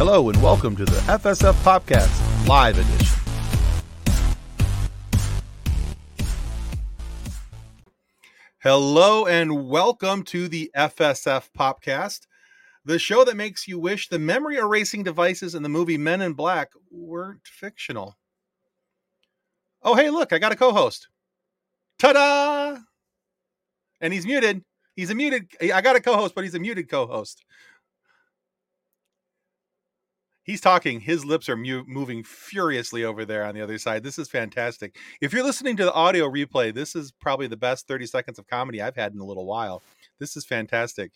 Hello and welcome to the FSF PopCast Live Edition. Hello and welcome to the FSF PopCast, the show that makes you wish the memory erasing devices in the movie Men in Black weren't fictional. Oh, hey, look, I got a co-host. Ta-da! And he's muted. He's a muted. I got a co-host, but he's a muted co-host. He's talking. His lips are moving furiously over there on the other side. This is fantastic. If you're listening to the audio replay, this is probably the best 30 seconds of comedy I've had in a little while. This is fantastic.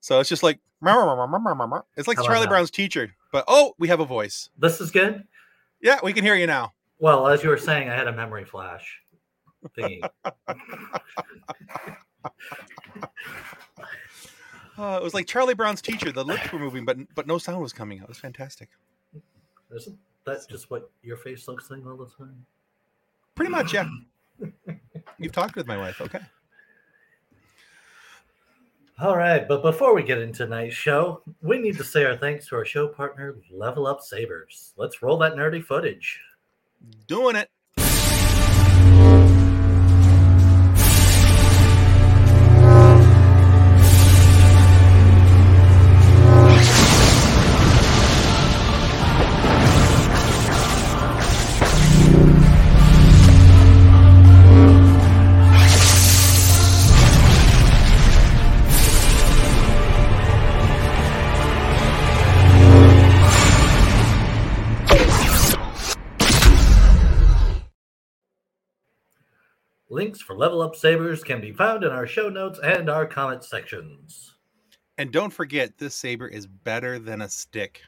So it's just like, it's like Charlie Brown's teacher, but oh, we have a voice. This is good. Yeah, we can hear you now. Well, as you were saying, I had a memory flash thingy. It was like Charlie Brown's teacher. The lips were moving, but no sound was coming out. It was fantastic. Isn't that just what your face looks like all the time? Pretty much, yeah. You've talked with my wife, okay. All right, but before we get into tonight's show, we need to say our thanks to our show partner, Level Up Sabers. Let's roll that nerdy footage. Doing it. Links for Level Up Sabers can be found in our show notes and our comment sections. And don't forget, this saber is better than a stick,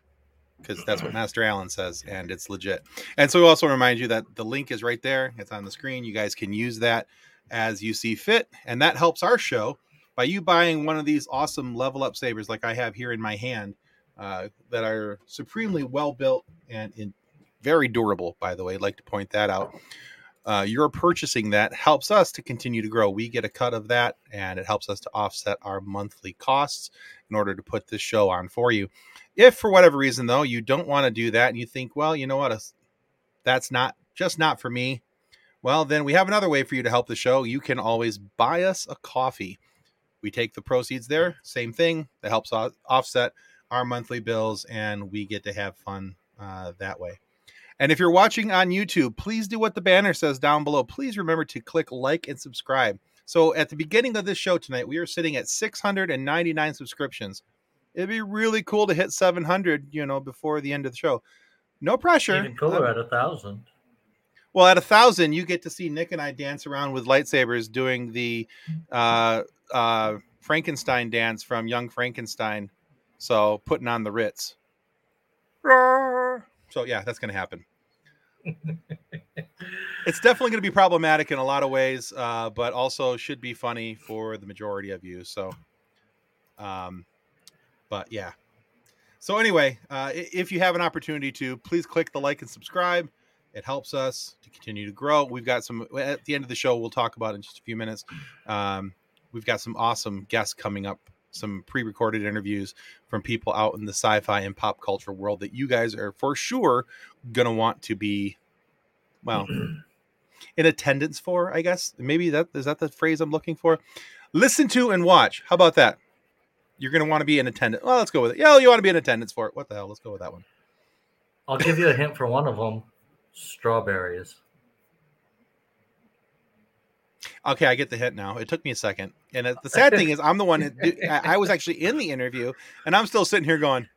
because that's what Master Alan says, and it's legit. And so we also remind you that the link is right there. It's on the screen. You guys can use that as you see fit, and that helps our show by you buying one of these awesome Level Up Sabers like I have here in my hand that are supremely well-built and very durable, by the way. I'd like to point that out. Your purchasing that helps us to continue to grow. We get a cut of that, and it helps us to offset our monthly costs in order to put this show on for you. If for whatever reason, though, you don't want to do that and you think, well, you know what, that's not for me. Well, then we have another way for you to help the show. You can always buy us a coffee. We take the proceeds there. Same thing. That helps offset our monthly bills, and we get to have fun that way. And if you're watching on YouTube, please do what the banner says down below. Please remember to click like and subscribe. So at the beginning of this show tonight, we are sitting at 699 subscriptions. It'd be really cool to hit 700, before the end of the show. No pressure. Even cooler at 1,000. Well, at 1,000, you get to see Nick and I dance around with lightsabers doing the Frankenstein dance from Young Frankenstein. So putting on the Ritz. So, yeah, that's going to happen. It's definitely going to be problematic in a lot of ways, but also should be funny for the majority of you. So, but yeah. So anyway, if you have an opportunity to, please click the like and subscribe. It helps us to continue to grow. We've got some at the end of the show. We'll talk about in just a few minutes. We've got some awesome guests coming up. Some pre-recorded interviews from people out in the sci-fi and pop culture world that you guys are for sure going to want to be, well, in attendance for, I guess. Maybe is that the phrase I'm looking for? Listen to and watch. How about that? You're going to want to be in attendance. Well, let's go with it. Yeah, you want to be in attendance for it. What the hell? Let's go with that one. I'll give you a hint for one of them. Strawberries. Okay, I get the hint now. It took me a second. And the sad thing is I'm the one I was actually in the interview, and I'm still sitting here going,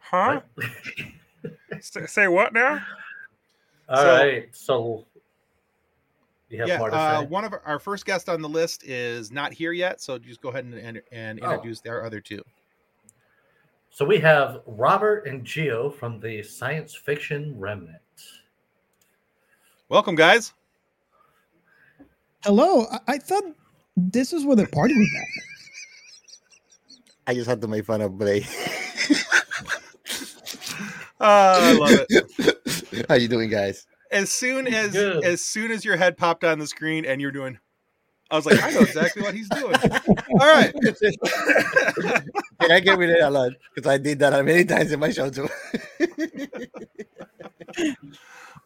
huh? Say what now? All right. So you have more to say. One of our first guests on the list is not here yet, so just go ahead and introduce our other two. So we have Robert and Geo from the Science Fiction Remnant. Welcome, guys. Hello, I thought this is where the party was at. I just had to make fun of Blake. I love it. How you doing, guys? As soon as your head popped on the screen and you're doing, I was like, I know exactly what he's doing. All right. And I get with it a lot because I did that many times in my show too.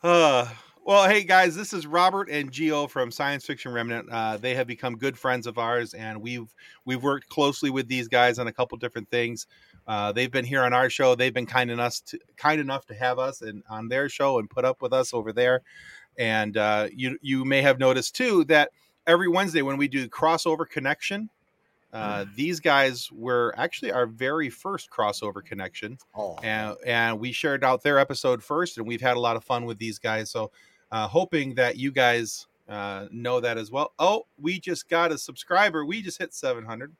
Well, hey guys, this is Robert and Gio from Science Fiction Remnant. They have become good friends of ours, and we've worked closely with these guys on a couple different things. They've been here on our show. They've been kind enough to have us and on their show and put up with us over there. And you may have noticed too that every Wednesday when we do Crossover Connection, these guys were actually our very first Crossover Connection, and we shared out their episode first, and we've had a lot of fun with these guys. So. Hoping that you guys know that as well. Oh, we just got a subscriber. We just hit 700.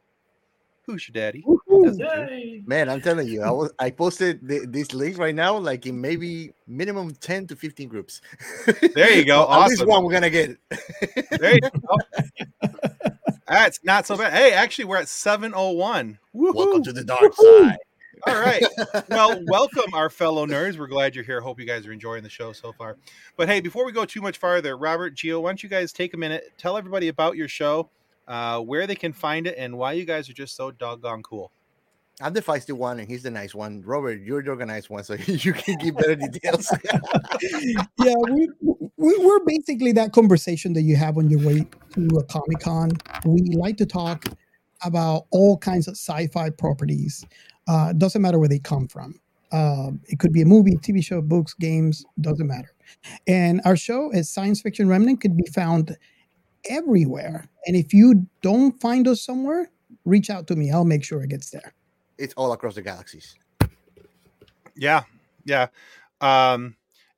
Who's your daddy? Man, I'm telling you, I posted this link right now, like in maybe minimum 10 to 15 groups. There you go. Awesome. At least one we're going to get it. There you go. That's not so bad. Hey, actually, we're at 701. Woo-hoo. Welcome to the dark side. All right. Well, welcome our fellow nerds. We're glad you're here. Hope you guys are enjoying the show so far. But hey, before we go too much farther, Robert, Gio, why don't you guys take a minute, tell everybody about your show, where they can find it, and why you guys are just so doggone cool. I'm the feisty one, and he's the nice one. Robert, you're the organized one, so you can give better details. Yeah, we're basically that conversation that you have on your way to a Comic-Con. We like to talk about all kinds of sci-fi properties. Doesn't matter where they come from. It could be a movie, TV show, books, games, doesn't matter. And our show is Science Fiction Remnant, could be found everywhere. And if you don't find us somewhere, reach out to me. I'll make sure it gets there. It's all across the galaxies. Yeah, yeah.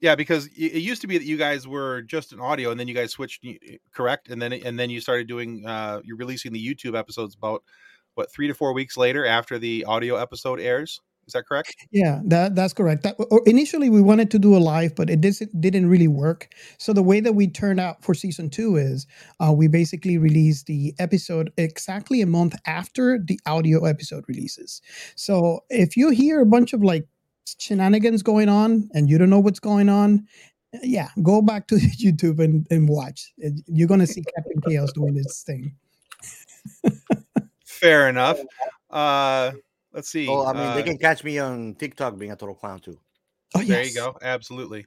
Yeah, because it used to be that you guys were just an audio, and then you guys switched, correct? And then you started doing, you're releasing the YouTube episodes about, what, 3 to 4 weeks later after the audio episode airs? Is that correct? Yeah, that's correct. Initially, we wanted to do a live, but it didn't really work. So the way that we turned out for season 2 is we basically release the episode exactly a month after the audio episode releases. So if you hear a bunch of like shenanigans going on and you don't know what's going on, yeah, go back to YouTube and watch. You're going to see Captain Chaos doing this thing. Fair enough. Let's see. Oh, I mean, they can catch me on TikTok being a total clown too. Oh, there you go. Absolutely.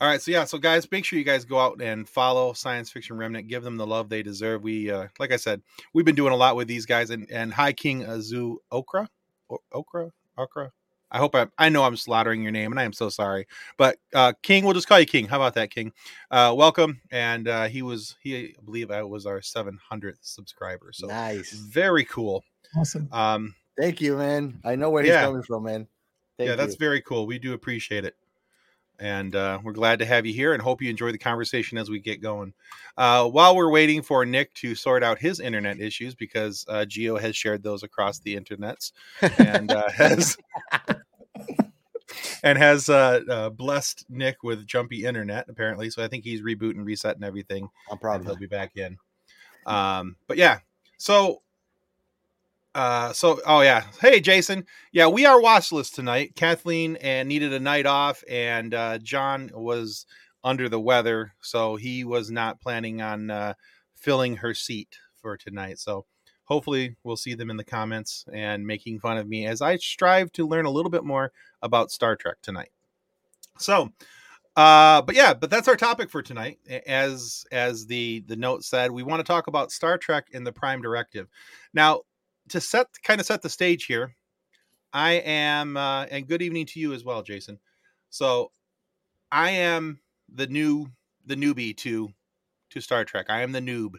All right. So yeah. So guys, make sure you guys go out and follow Science Fiction Remnant. Give them the love they deserve. We, like I said, we've been doing a lot with these guys. And High King Azu Okra. I hope I know I'm slaughtering your name, and I am so sorry. But King, we'll just call you King. How about that, King? Welcome, and I believe I was our 700th subscriber. So nice, very cool, awesome. Thank you, man. I know where he's coming from, man. Thank you. That's very cool. We do appreciate it, and we're glad to have you here, and hope you enjoy the conversation as we get going. While we're waiting for Nick to sort out his internet issues, because Gio has shared those across the internets, and has blessed Nick with jumpy internet, apparently. So I think he's rebooting, resetting everything. I'm probably he'll be back in. But yeah, so oh yeah, hey Jason, yeah, we are watchlist tonight. Kathleen and needed a night off, and John was under the weather, so he was not planning on filling her seat for tonight. So hopefully we'll see them in the comments and making fun of me as I strive to learn a little bit more about Star Trek tonight. So, but that's our topic for tonight. As the note said, we want to talk about Star Trek in the Prime Directive. Now, to set the stage here, I am, and good evening to you as well, Jason. So I am the newbie to Star Trek. I am the noob.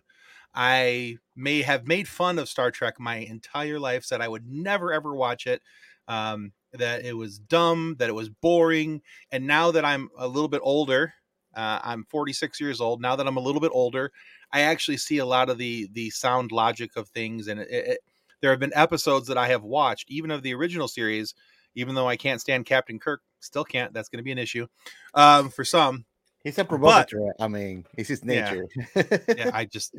I may have made fun of Star Trek my entire life, said I would never, ever watch it, that it was dumb, that it was boring. And now that I'm a little bit older, I'm 46 years old. Now that I'm a little bit older, I actually see a lot of the sound logic of things, and there have been episodes that I have watched, even of the original series, even though I can't stand Captain Kirk, still can't. That's going to be an issue for some. He's a provocateur. I mean, it's his nature. Yeah, I just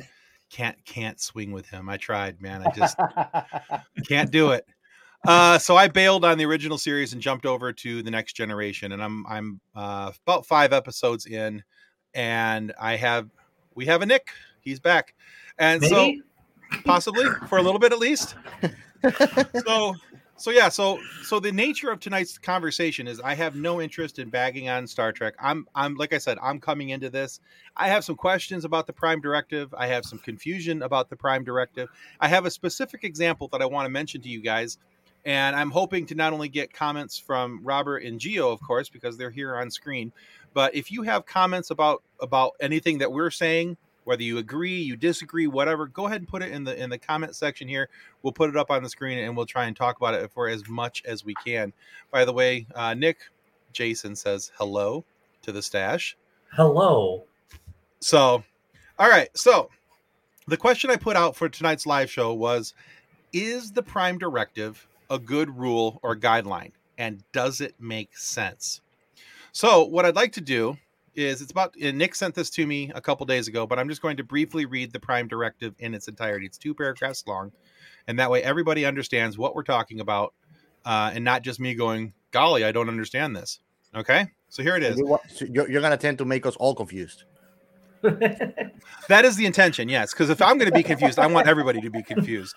can't swing with him. I tried, man. I just can't do it. So I bailed on the original series and jumped over to The Next Generation. And I'm about 5 episodes in, and we have a Nick. He's back. And maybe? So possibly for a little bit at least. So the nature of tonight's conversation is I have no interest in bagging on Star Trek. I'm like I said, I'm coming into this. I have some questions about the Prime Directive. I have some confusion about the Prime Directive. I have a specific example that I want to mention to you guys. And I'm hoping to not only get comments from Robert and Gio, of course, because they're here on screen, but if you have comments about anything that we're saying, whether you agree, you disagree, whatever, go ahead and put it in the comment section here. We'll put it up on the screen and we'll try and talk about it for as much as we can. By the way, Nick Jason says hello to the stash. Hello. So, all right. So the question I put out for tonight's live show was, is the Prime Directive a good rule or guideline? And does it make sense? So what I'd like to do is Nick sent this to me a couple days ago, but I'm just going to briefly read the Prime Directive in its entirety. It's 2 paragraphs long, and that way everybody understands what we're talking about, and not just me going, golly, I don't understand this. Okay, so here it is. You're going to tend to make us all confused. That is the intention, yes, because if I'm going to be confused, I want everybody to be confused.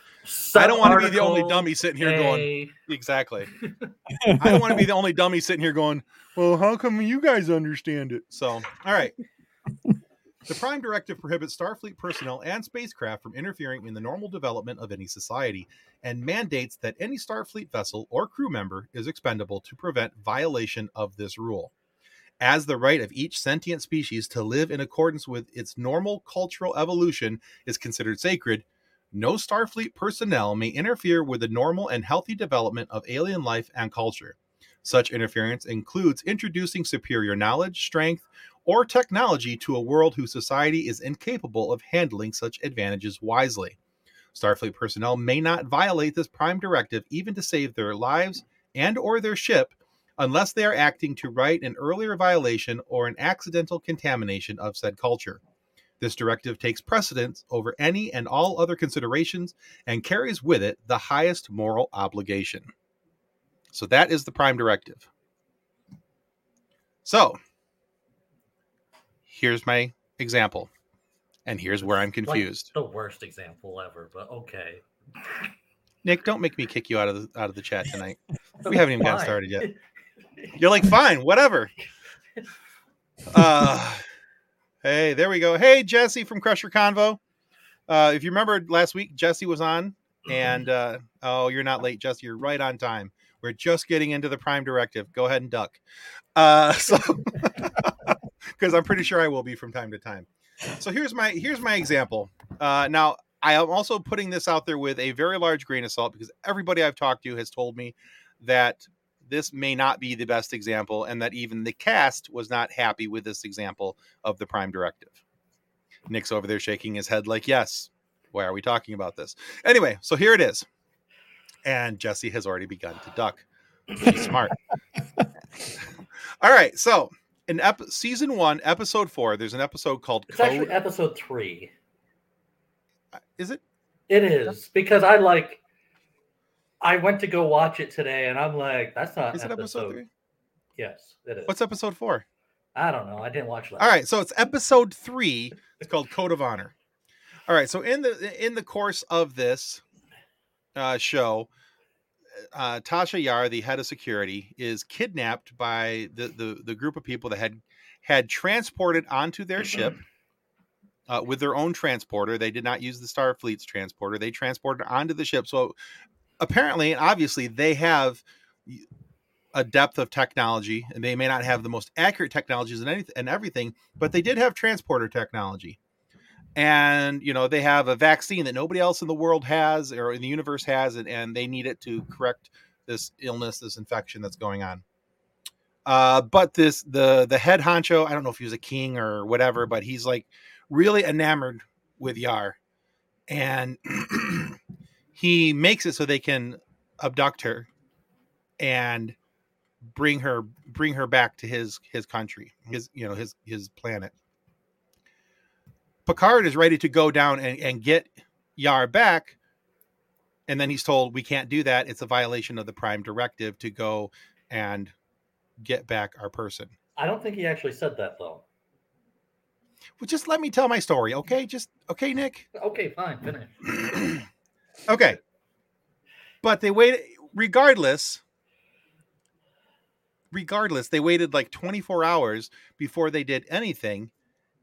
I don't want to be the only dummy sitting here going, exactly. I don't want to be the only dummy sitting here going, well, how come you guys understand it? So, all right. The Prime Directive prohibits Starfleet personnel and spacecraft from interfering in the normal development of any society and mandates that any Starfleet vessel or crew member is expendable to prevent violation of this rule. As the right of each sentient species to live in accordance with its normal cultural evolution is considered sacred, no Starfleet personnel may interfere with the normal and healthy development of alien life and culture. Such interference includes introducing superior knowledge, strength, or technology to a world whose society is incapable of handling such advantages wisely. Starfleet personnel may not violate this Prime Directive even to save their lives and or their ship, unless they are acting to right an earlier violation or an accidental contamination of said culture. This directive takes precedence over any and all other considerations and carries with it the highest moral obligation. So that is the Prime Directive. So, here's my example. And here's where I'm confused. Like the worst example ever, but okay. Nick, don't make me kick you out of the chat tonight. We haven't even gotten started yet. You're like, fine, whatever. Hey, there we go. Hey, Jesse from Crusher Convo. If you remember last week, Jesse was on. And, you're not late, Jesse. You're right on time. We're just getting into the Prime Directive. Go ahead and duck. Because I'm pretty sure I will be from time to time. So here's my example. Now, I am also putting this out there with a very large grain of salt because everybody I've talked to has told me that this may not be the best example, and that even the cast was not happy with this example of the Prime Directive. Nick's over there shaking his head like, yes, why are we talking about this? Anyway, so here it is. And Jesse has already begun to duck. She's smart. All right, so in season 1, episode 4, there's an episode called Code. Actually episode 3. Is it? It is, because I went to go watch it today, and I'm like, that's not episode. Is it episode 3? Yes, it is. What's episode 4? I don't know. I didn't watch that. All right, so it's episode 3. It's called Code of Honor. All right, so in the course of this show, Tasha Yar, the head of security, is kidnapped by the group of people that had transported onto their ship with their own transporter. They did not use the Starfleet's transporter. They transported onto the ship, so apparently and obviously they have a depth of technology, and they may not have the most accurate technologies and everything, but they did have transporter technology. And, you know, they have a vaccine that nobody else in the world has or in the universe has, and they need it to correct this illness, this infection that's going on. But the head honcho, I don't know if he was a king or whatever, but he's like really enamored with Yar. And he makes it so they can abduct her and bring her back to his country, his planet. Picard is ready to go down and get Yar back. And then he's told, we can't do that. It's a violation of the Prime Directive to go and get back our person. I don't think he actually said that, though. Well, just let me tell my story, okay? Okay, Nick? Okay, fine. Finish. Okay. But they waited, regardless, they waited like 24 hours before they did anything.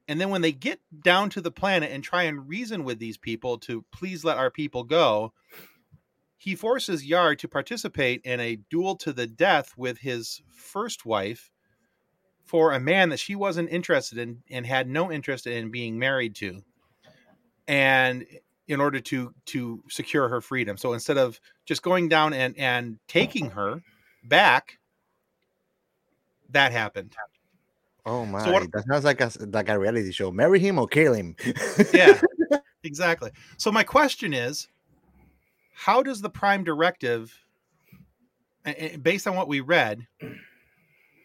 And then when they get down to the planet and try and reason with these people to please let our people go, he forces Yar to participate in a duel to the death with his first wife for a man that she wasn't interested in and had no interest in being married to, and in order to secure her freedom. So instead of just going down and taking her back, that happened. Oh my! So that sounds like a reality show. Marry him or kill him. Yeah, exactly. So my question is, how does the Prime Directive, based on what we read,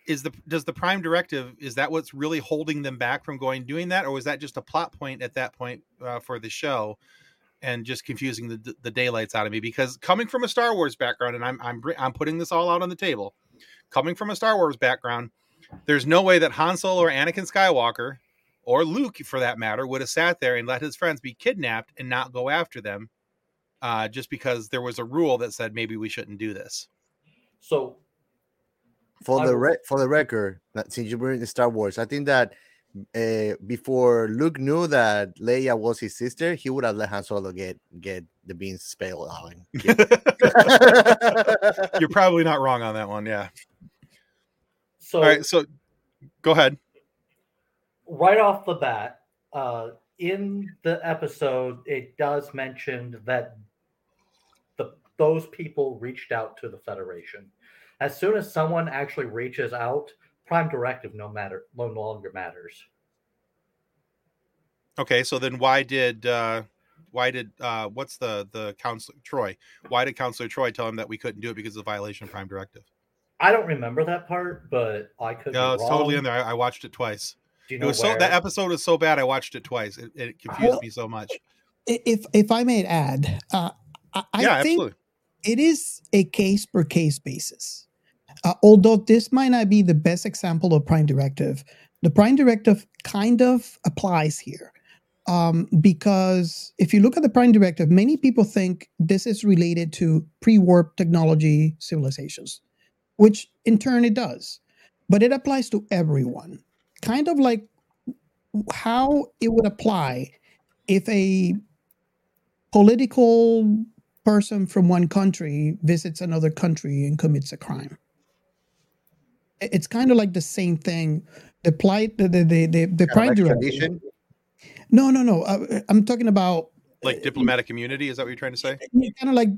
is that what's really holding them back from doing that, or was that just a plot point at that point for the show, and just confusing the daylights out of me? Because coming from a Star Wars background, and I'm putting this all out on the table, coming from a Star Wars background, there's no way that Han Solo or Anakin Skywalker, or Luke for that matter, would have sat there and let his friends be kidnapped and not go after them, just because there was a rule that said maybe we shouldn't do this. So, for the record, since you bring the Star Wars, I think that before Luke knew that Leia was his sister, he would have let Han Solo get the beans spelled out. You're probably not wrong on that one, yeah. So, all right, so go ahead. Right off the bat, in the episode, it does mention that those people reached out to the Federation. As soon as someone actually reaches out, Prime Directive no longer matters. Okay, so then why did what's the Counselor Troy? Why did Counselor Troy tell him that we couldn't do it because of the violation of Prime Directive? I don't remember that part, but I could. No, it's totally in there. I watched it twice. Do you know that episode was so bad, I watched it twice. It confused me so much. If I may add, I think absolutely. It is a case per case basis. Although this might not be the best example of Prime Directive, the Prime Directive kind of applies here. Because if you look at the Prime Directive, many people think this is related to pre-warp technology civilizations, which in turn it does, but it applies to everyone. Kind of like how it would apply if a political person from one country visits another country and commits a crime. It's kind of like the same thing. The Prime Directive. No. I'm talking about like diplomatic immunity. Is that what you're trying to say? Kind of like,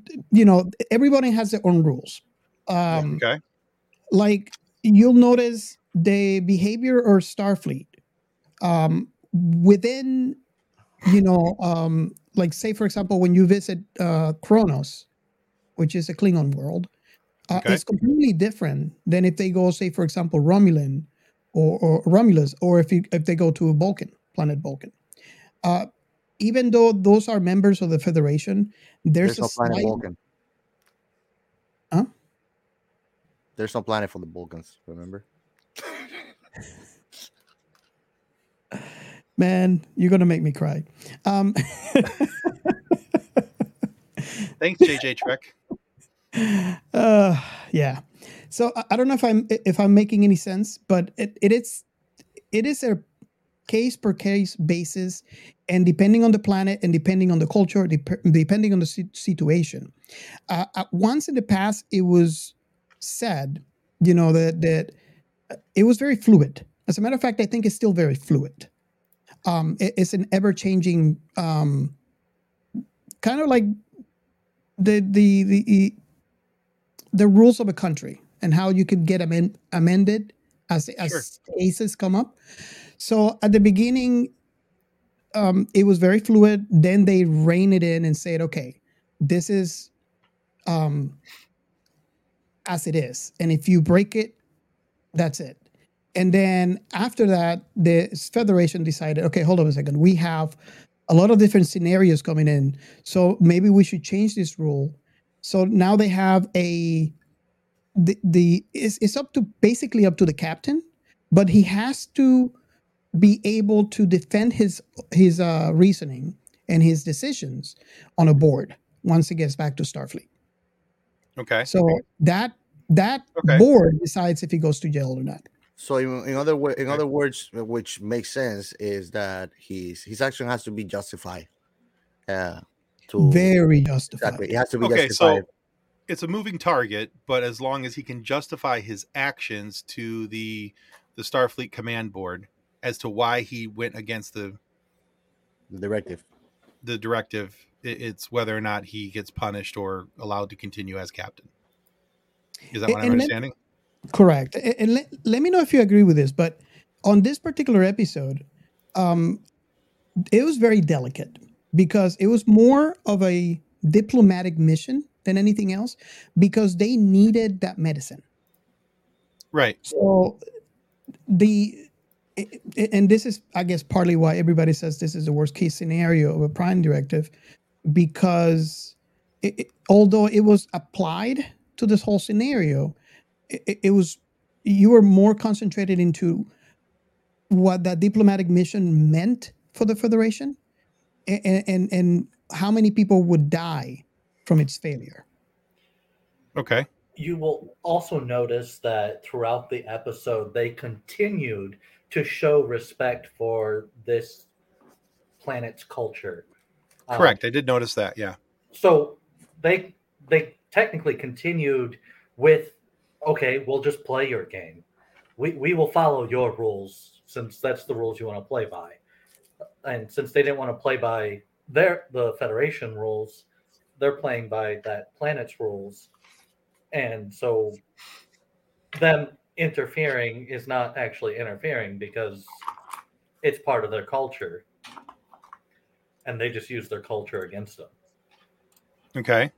everybody has their own rules. Okay. Like you'll notice the behavior of Starfleet within, like say for example when you visit Kronos, which is a Klingon world, it's completely different than if they go say for example Romulan or Romulus, or if they go to a Vulcan planet, Vulcan. Even though those are members of the Federation, there's a planet Vulcan. Huh? There's no planet for the Vulcans, remember? Man, you're going to make me cry. Thanks, JJ Trek. Yeah. So I don't know if I'm making any sense, but it is a case per case basis, and depending on the planet and depending on the culture, depending on the situation. Once in the past, it was said, that it was very fluid. As a matter of fact, I think it's still very fluid. It's an ever-changing, kind of like the rules of a country and how you could get amended as cases come up. So at the beginning, it was very fluid. Then they rein it in and said, okay, this is... as it is, and if you break it, that's it. And then after that, the Federation decided, okay, hold on a second, we have a lot of different scenarios coming in, so maybe we should change this rule. So now they have it's up to the captain, but he has to be able to defend his reasoning and his decisions on a board once he gets back to Starfleet. Okay. So that board decides if he goes to jail or not. So in other words, which makes sense, is that his action has to be justified. Very justified. Exactly. It has to be justified. So it's a moving target, but as long as he can justify his actions to the Starfleet command board as to why he went against the directive. The directive, it's whether or not he gets punished or allowed to continue as captain. Is that what I'm understanding? Correct. And let me know if you agree with this, but on this particular episode, it was very delicate because it was more of a diplomatic mission than anything else because they needed that medicine. Right. So and this is, I guess, partly why everybody says this is the worst case scenario of a Prime Directive, because although it was applied to this whole scenario, it was, you were more concentrated into what that diplomatic mission meant for the Federation and how many people would die from its failure. Okay. You will also notice that throughout the episode, they continued to show respect for this planet's culture. Correct. I did notice that. Yeah. So they technically continued with, okay, we'll just play your game. We will follow your rules since that's the rules you want to play by. And since they didn't want to play by the Federation rules, they're playing by that planet's rules. And so them interfering is not actually interfering because it's part of their culture. And they just use their culture against them. Okay.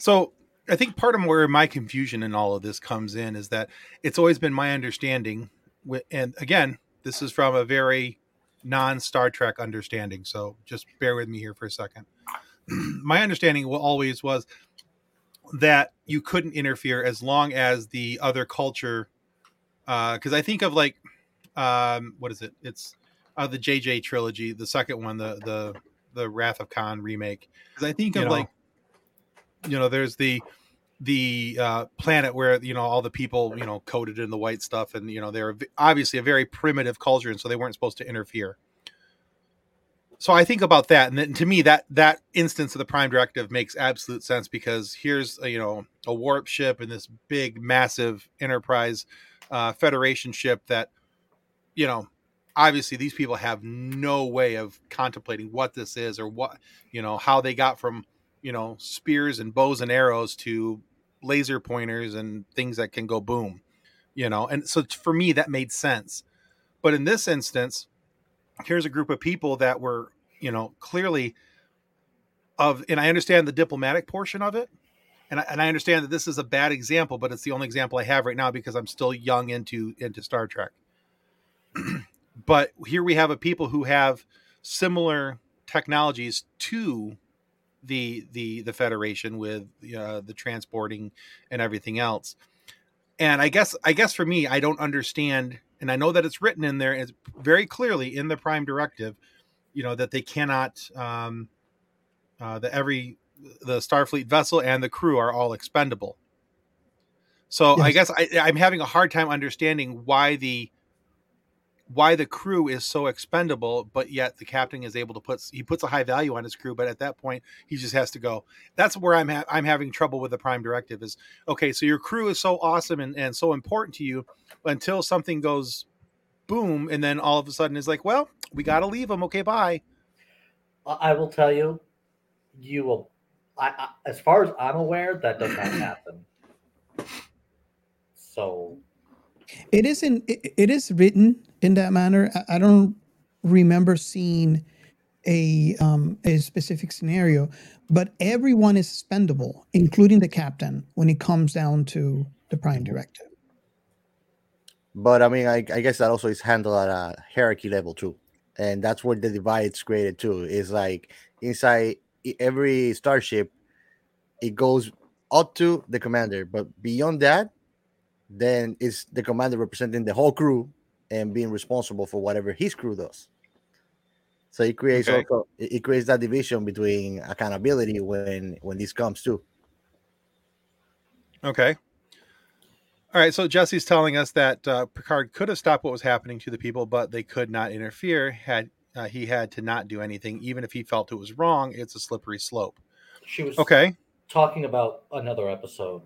So I think part of where my confusion in all of this comes in is that it's always been my understanding, and again, this is from a very non-Star Trek understanding, so just bear with me here for a second. My understanding always was that you couldn't interfere as long as the other culture, because I think of like, what is it? It's the JJ trilogy, the second one, the Wrath of Khan remake. Because I think of like, you know, there's the planet where, you know, all the people, you know, coated in the white stuff and, you know, they're obviously a very primitive culture. And so they weren't supposed to interfere. So I think about that. And then to me, that instance of the Prime Directive makes absolute sense because here's a warp ship and this big, massive Enterprise Federation ship that, you know, obviously these people have no way of contemplating what this is or what, you know, how they got from, you know, spears and bows and arrows to laser pointers and things that can go boom, you know? And so for me, that made sense. But in this instance, here's a group of people that were, you know, clearly of, and I understand the diplomatic portion of it. And I understand that this is a bad example, but it's the only example I have right now because I'm still young into Star Trek. But here we have a people who have similar technologies to the Federation with the transporting and everything else. And I guess for me, I don't understand. And I know that it's written in there, it's very clearly in the Prime Directive, you know, that they cannot, the Starfleet vessel and the crew are all expendable. So yes. I guess I'm having a hard time understanding why the crew is so expendable, but yet the captain is able to puts a high value on his crew. But at that point, he just has to go. That's where I'm having trouble with the Prime Directive is, okay, so your crew is so awesome and so important to you until something goes boom. And then all of a sudden it's like, well, we got to leave them. Okay. Bye. I will tell you, I as far as I'm aware, that does not happen. So it is written in that manner. I don't remember seeing a specific scenario, but everyone is spendable, including the captain, when it comes down to the Prime Directive. But I mean, I guess that also is handled at a hierarchy level too, and that's where the divide's created too. It's like inside every starship, it goes up to the commander, but beyond that, then it's the commander representing the whole crew. and being responsible for whatever his crew does. So it creates also it creates that division between accountability when this comes too. Okay. All right, so Jesse's telling us that Picard could have stopped what was happening to the people, but they could not interfere. He had to not do anything, even if he felt it was wrong. It's a slippery slope. She was talking about another episode,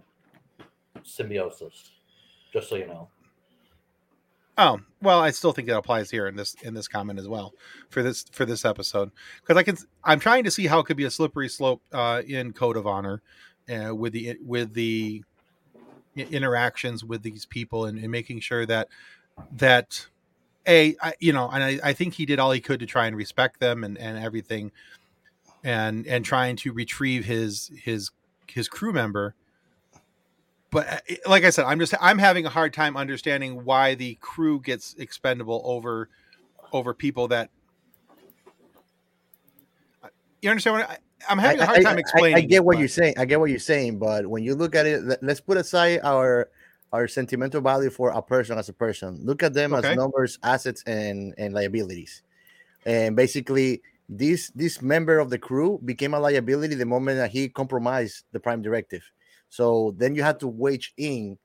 Symbiosis, just so you know. Oh, well, I still think that applies here in this comment as well for this episode, because I'm trying to see how it could be a slippery slope in Code of Honor with the interactions with these people and making sure that I think he did all he could to try and respect them and everything, and trying to retrieve his crew member. But like I said, I'm having a hard time understanding why the crew gets expendable over people that, you understand what I'm having a hard time explaining. I get what you're saying. I get what you're saying, but when you look at it, let's put aside our sentimental value for a person as a person. Look at them as numbers, assets, and liabilities. And basically, this member of the crew became a liability the moment that he compromised the Prime Directive. So then you have to wage in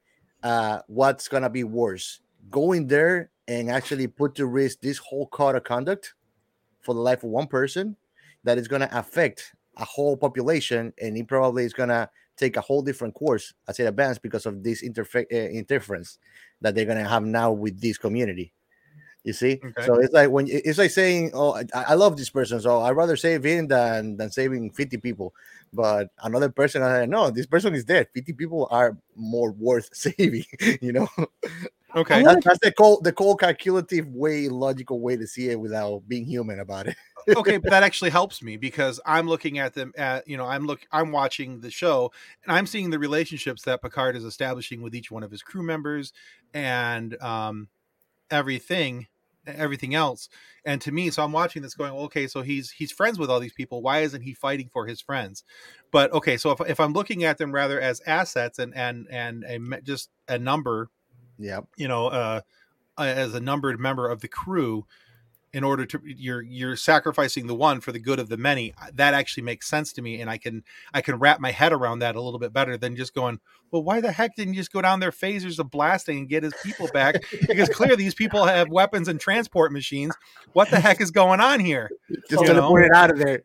what's going to be worse, going there and actually put to risk this whole code of conduct for the life of one person that is going to affect a whole population, and it probably is going to take a whole different course as it advances because of this interference that they're going to have now with this community. You see? Okay. So it's like saying, oh, I love this person, so I'd rather save him than saving 50 people. But another person, this person is dead. 50 people are more worth saving, you know? Okay. That's the cold calculative way, logical way to see it without being human about it. Okay, but that actually helps me, because I'm looking at them I'm watching the show and I'm seeing the relationships that Picard is establishing with each one of his crew members and everything else. And to me, so I'm watching this going, okay, so he's friends with all these people. Why isn't he fighting for his friends? But okay, so if I'm looking at them rather as assets and just a number, as a numbered member of the crew, in order to you're sacrificing the one for the good of the many, that actually makes sense to me. And I can wrap my head around that a little bit better than just going, well, why the heck didn't you just go down their phasers of blasting and get his people back? Because clearly these people have weapons and transport machines. What the heck is going on here? Just teleport it out of there.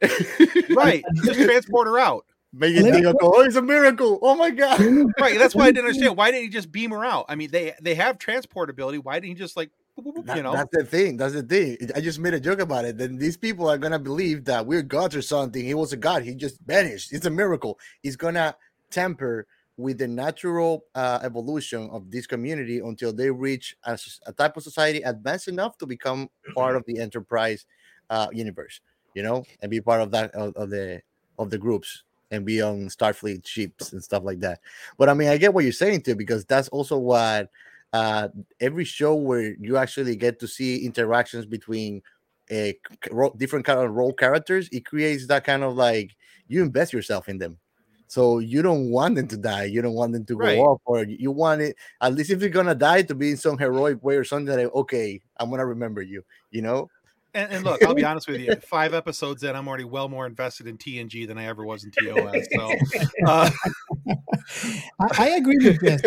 Right. Just transport her out. Make it think, oh, it's a miracle. Oh my God. Right. That's why I didn't understand. Why didn't he just beam her out? I mean, they have transport ability. Why didn't he just That's the thing. I just made a joke about it. Then these people are gonna believe that we're gods or something. He was a god. He just vanished. It's a miracle. He's gonna tamper with the natural evolution of this community until they reach a type of society advanced enough to become part of the Enterprise universe, you know, and be part of that of the groups and be on Starfleet ships and stuff like that. But I mean, I get what you're saying too, because that's also what. Every show where you actually get to see interactions between different kind of role characters, it creates that kind of like you invest yourself in them. So you don't want them to die. You don't want them to grow up, or you want it, at least if you're going to die, to be in some heroic way or something that, okay, I'm going to remember you, you know? And look, I'll be honest with you. 5 episodes in, I'm already well more invested in TNG than I ever was in TOS. So I agree with this.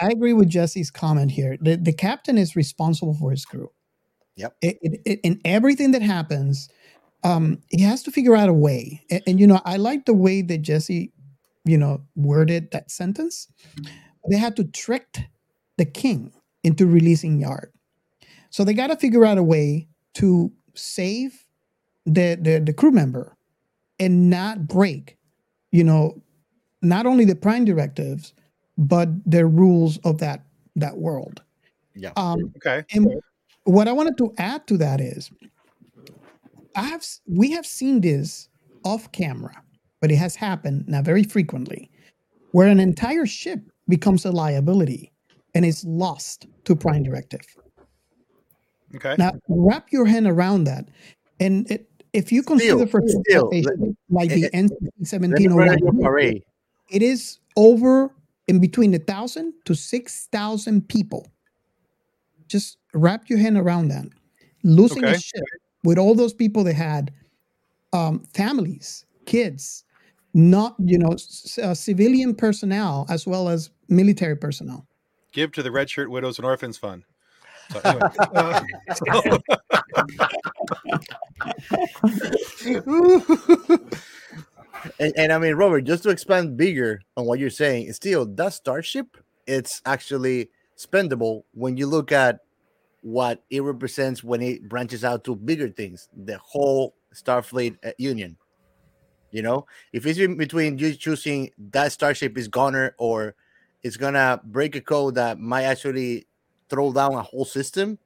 I agree with Jesse's comment here. The captain is responsible for his crew. Yep. In everything that happens, he has to figure out a way. And you know, I like the way that Jesse, worded that sentence. They had to trick the king into releasing Yar. So they got to figure out a way to save the crew member and not break, not only the Prime Directives, but the rules of that world. Yeah. And what I wanted to add to that is, we have seen this off camera, but it has happened now very frequently, where an entire ship becomes a liability and is lost to Prime Directive. Okay. Now wrap your hand around that, and if you consider the NC-1701, it is over. In between 1,000 to 6,000 people, just wrap your hand around that. Losing a ship with all those people they had, families, kids, not, you know, civilian personnel as well as military personnel. Give to the Red Shirt Widows and Orphans Fund. So anyway, and I mean, Robert, just to expand bigger on what you're saying, still that starship, it's actually spendable when you look at what it represents when it branches out to bigger things, the whole Starfleet Union. You know, if it's in between you choosing that starship is goner or it's gonna break a code that might actually throw down a whole system,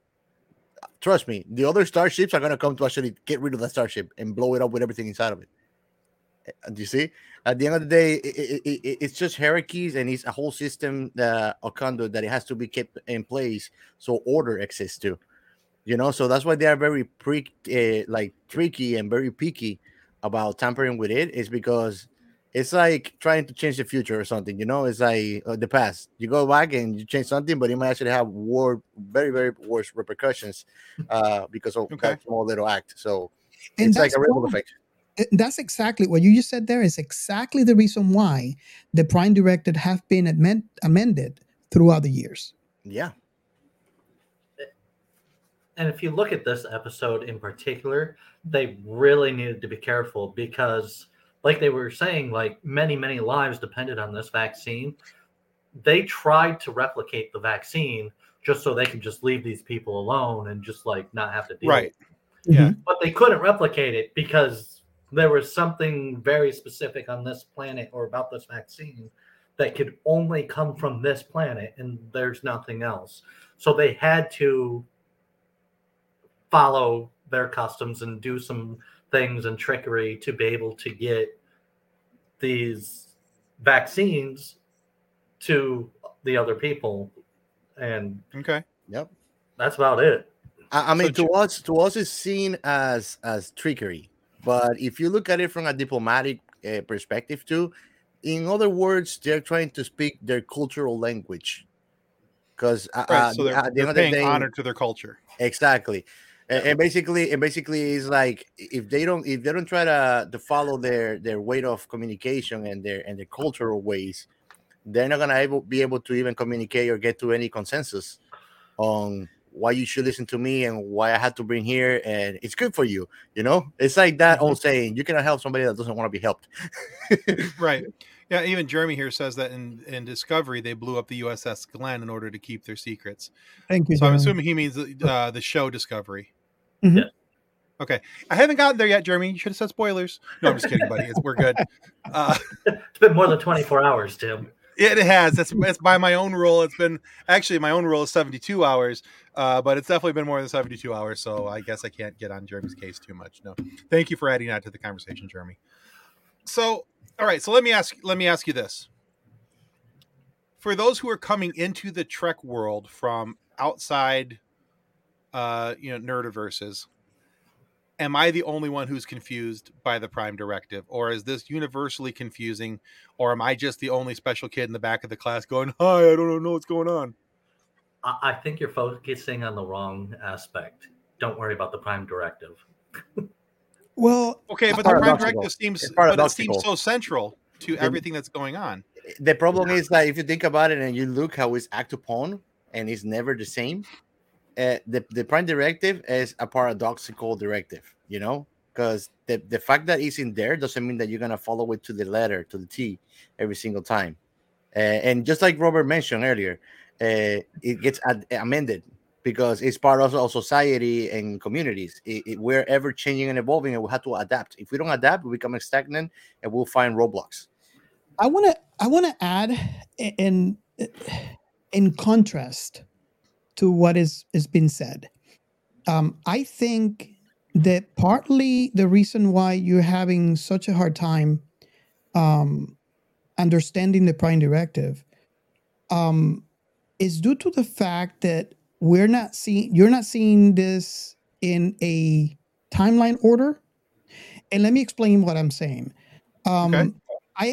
trust me, the other starships are gonna come to actually get rid of that starship and blow it up with everything inside of it. Do you see? At the end of the day, it's just hierarchies and it's a whole system, a conduit that it has to be kept in place so order exists too. You know, so that's why they are very tricky and very picky about tampering with it, is because it's like trying to change the future or something, you know? It's like the past. You go back and you change something, but it might actually have very, very worse repercussions because of that small little act. So and it's like a ripple effect. That's exactly what you just said there is exactly the reason why the Prime Directive have been amended throughout the years. Yeah. And if you look at this episode in particular, they really needed to be careful because... like they were saying, like many, many lives depended on this vaccine. They tried to replicate the vaccine just so they could just leave these people alone and just like not have to deal with it. Yeah. But they couldn't replicate it because there was something very specific on this planet or about this vaccine that could only come from this planet and there's nothing else. So they had to follow their customs and do some things and trickery to be able to get these vaccines to the other people. And that's about it. I mean, so to us it's seen as trickery, but if you look at it from a diplomatic perspective too, in other words, they're trying to speak their cultural language because so they're paying honor to their culture. Exactly. And basically, it's like if they don't try to follow their way of communication and their cultural ways, they're not gonna be able to even communicate or get to any consensus on why you should listen to me and why I had to bring here and it's good for you. You know, it's like that old saying: you cannot help somebody that doesn't want to be helped. Right. Yeah. Even Jeremy here says that in Discovery they blew up the USS Glenn in order to keep their secrets. Thank you. So Jeremy. I'm assuming he means the show Discovery. Mm-hmm. Yeah. Okay. I haven't gotten there yet, Jeremy. You should have said spoilers. No, I'm just kidding, buddy. We're good. It's been more than 24 hours, Tim. It has. That's by my own rule. It's been actually my own rule is 72 hours, but it's definitely been more than 72 hours. So I guess I can't get on Jeremy's case too much. No. Thank you for adding that to the conversation, Jeremy. So, all right. So let me ask you this. For those who are coming into the Trek world from outside, nerdiverses, am I the only one who's confused by the Prime Directive, or is this universally confusing, or am I just the only special kid in the back of the class going, "Hi, I don't know what's going on"? I think you're focusing on the wrong aspect. Don't worry about the Prime Directive. Well, okay, but the Prime Directive seems so central to everything that's going on. The problem is that if you think about it and you look how it's acted upon, and it's never the same. The Prime Directive is a paradoxical directive, you know, because the fact that it's in there doesn't mean that you're going to follow it to the letter, to the T every single time. And just like Robert mentioned earlier, it gets amended because it's part of society and communities. We're ever changing and evolving, and we have to adapt. If we don't adapt, we become stagnant and we'll find roadblocks. I want to add in contrast to what is been said. I think that partly the reason why you're having such a hard time understanding the Prime Directive is due to the fact that you're not seeing this in a timeline order. And let me explain what I'm saying. I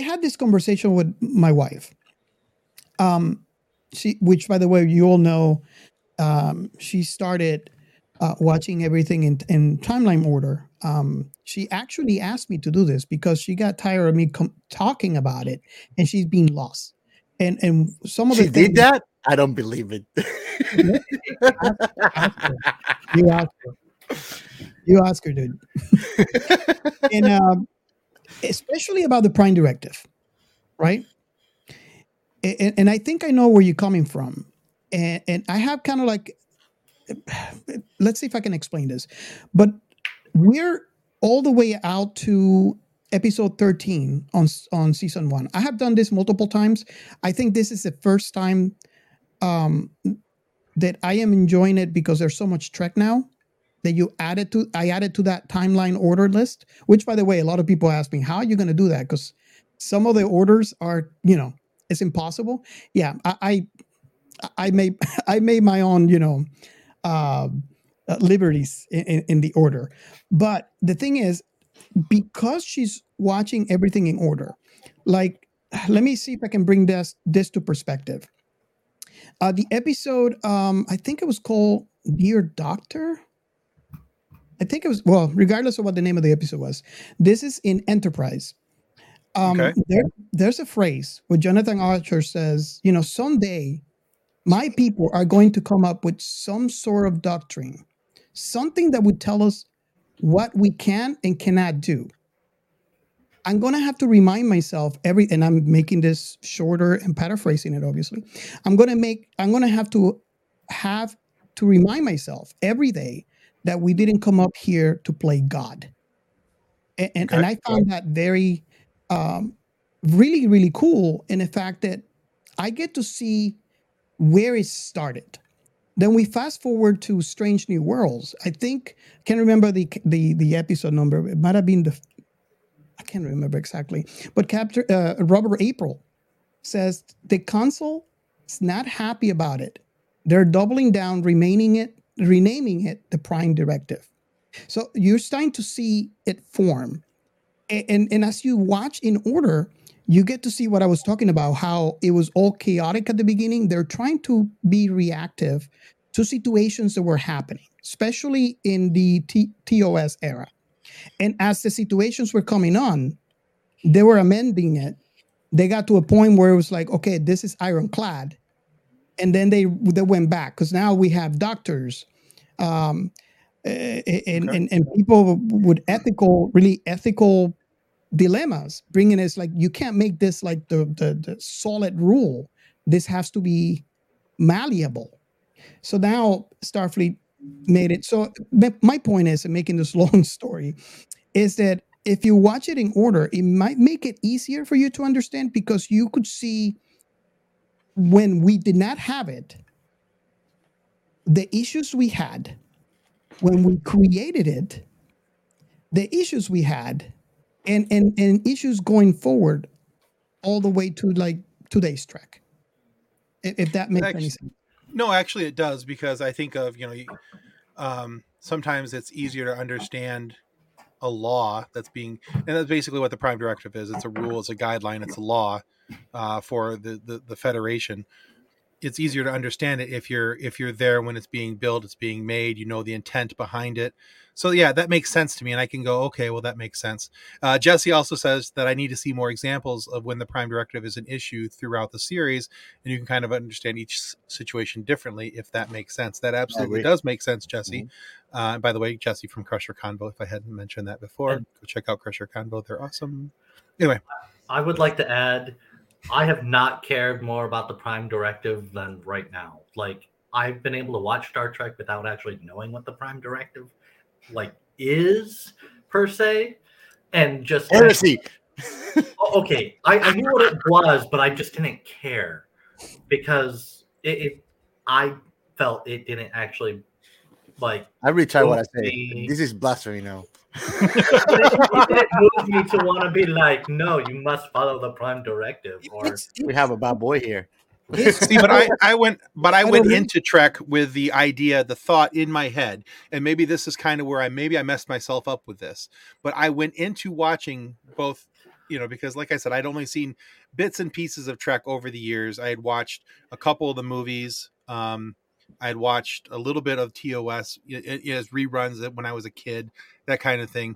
had this conversation with my wife, which by the way, you all know, she started watching everything in timeline order. She actually asked me to do this because she got tired of me talking about it, and she's being lost. And some of the things did that. I don't believe it. You ask her, dude. And especially about the Prime Directive, right? And I think I know where you're coming from. And I have kind of like, let's see if I can explain this. But we're all the way out to episode 13 on season 1. I have done this multiple times. I think this is the first time that I am enjoying it because there's so much Trek now that I added to that timeline order list, which, by the way, a lot of people ask me, how are you going to do that? Because some of the orders are, it's impossible. Yeah. I made my own, liberties in the order. But the thing is, because she's watching everything in order, like, let me see if I can bring this to perspective. The episode, I think it was called Dear Doctor. I think it was, well, regardless of what the name of the episode was, this is in Enterprise. Okay. There's a phrase where Jonathan Archer says, someday my people are going to come up with some sort of doctrine, something that would tell us what we can and cannot do. I'm going to have to remind myself and I'm making this shorter and paraphrasing it, obviously. I'm going to have to remind myself every day that we didn't come up here to play God. And I found that very, really, really cool in the fact that I get to see where it started. Then we fast forward to Strange New Worlds. I think, I can't remember the episode number. It might have been I can't remember exactly. But Robert April says, the council is not happy about it. They're doubling down, renaming it the Prime Directive. So you're starting to see it form. And as you watch in order, you get to see what I was talking about, how it was all chaotic at the beginning. They're trying to be reactive to situations that were happening, especially in the TOS era. And as the situations were coming on, they were amending it. They got to a point where it was like, okay, this is ironclad. And then they went back because now we have doctors and people with really ethical dilemmas, bringing us like, you can't make this like the solid rule. This has to be malleable. So now Starfleet made it. So my point is, in making this long story, is that if you watch it in order, it might make it easier for you to understand because you could see when we did not have it, the issues we had, when we created it, the issues we had, and issues going forward all the way to like today's Trek. If that makes any sense. No, actually it does, because I think of, sometimes it's easier to understand a law and that's basically what the Prime Directive is. It's a rule, it's a guideline, it's a law for the Federation. It's easier to understand it if you're there when it's being built, it's being made, the intent behind it. So yeah, that makes sense to me, and I can go, okay, well, that makes sense. Jesse also says that I need to see more examples of when the Prime Directive is an issue throughout the series, and you can kind of understand each situation differently, if that makes sense. That absolutely does make sense, Jesse. Mm-hmm. By the way, Jesse from Crusher Convo, if I hadn't mentioned that before, go check out Crusher Convo. They're awesome. Anyway. I would like to add, I have not cared more about the Prime Directive than right now. Like, I've been able to watch Star Trek without actually knowing what the Prime Directive is per se, and just heresy. Okay, I knew what it was, but I just didn't care because I felt it didn't actually I retire what I say. This is blasphemy now. It moved me to want to be like, no, you must follow the Prime Directive, or we have a bad boy here. See, but I went into Trek with the thought in my head, and maybe this is kind of where I messed myself up with this. But I went into watching both, because like I said, I'd only seen bits and pieces of Trek over the years. I had watched a couple of the movies, I'd watched a little bit of TOS as reruns when I was a kid, that kind of thing.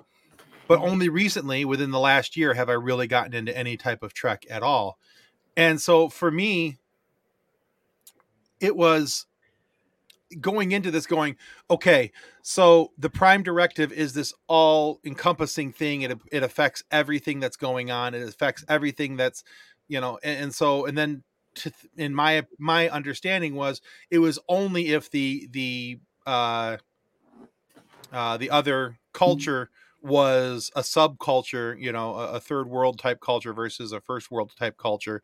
But only recently, within the last year, have I really gotten into any type of Trek at all. And so for me, it was going into this going, okay, so the Prime Directive is this all-encompassing thing. It affects everything that's going on. It affects everything that's, you know, and then in my understanding was it was only if the other culture was a subculture, you know, a third world type culture versus a first world type culture,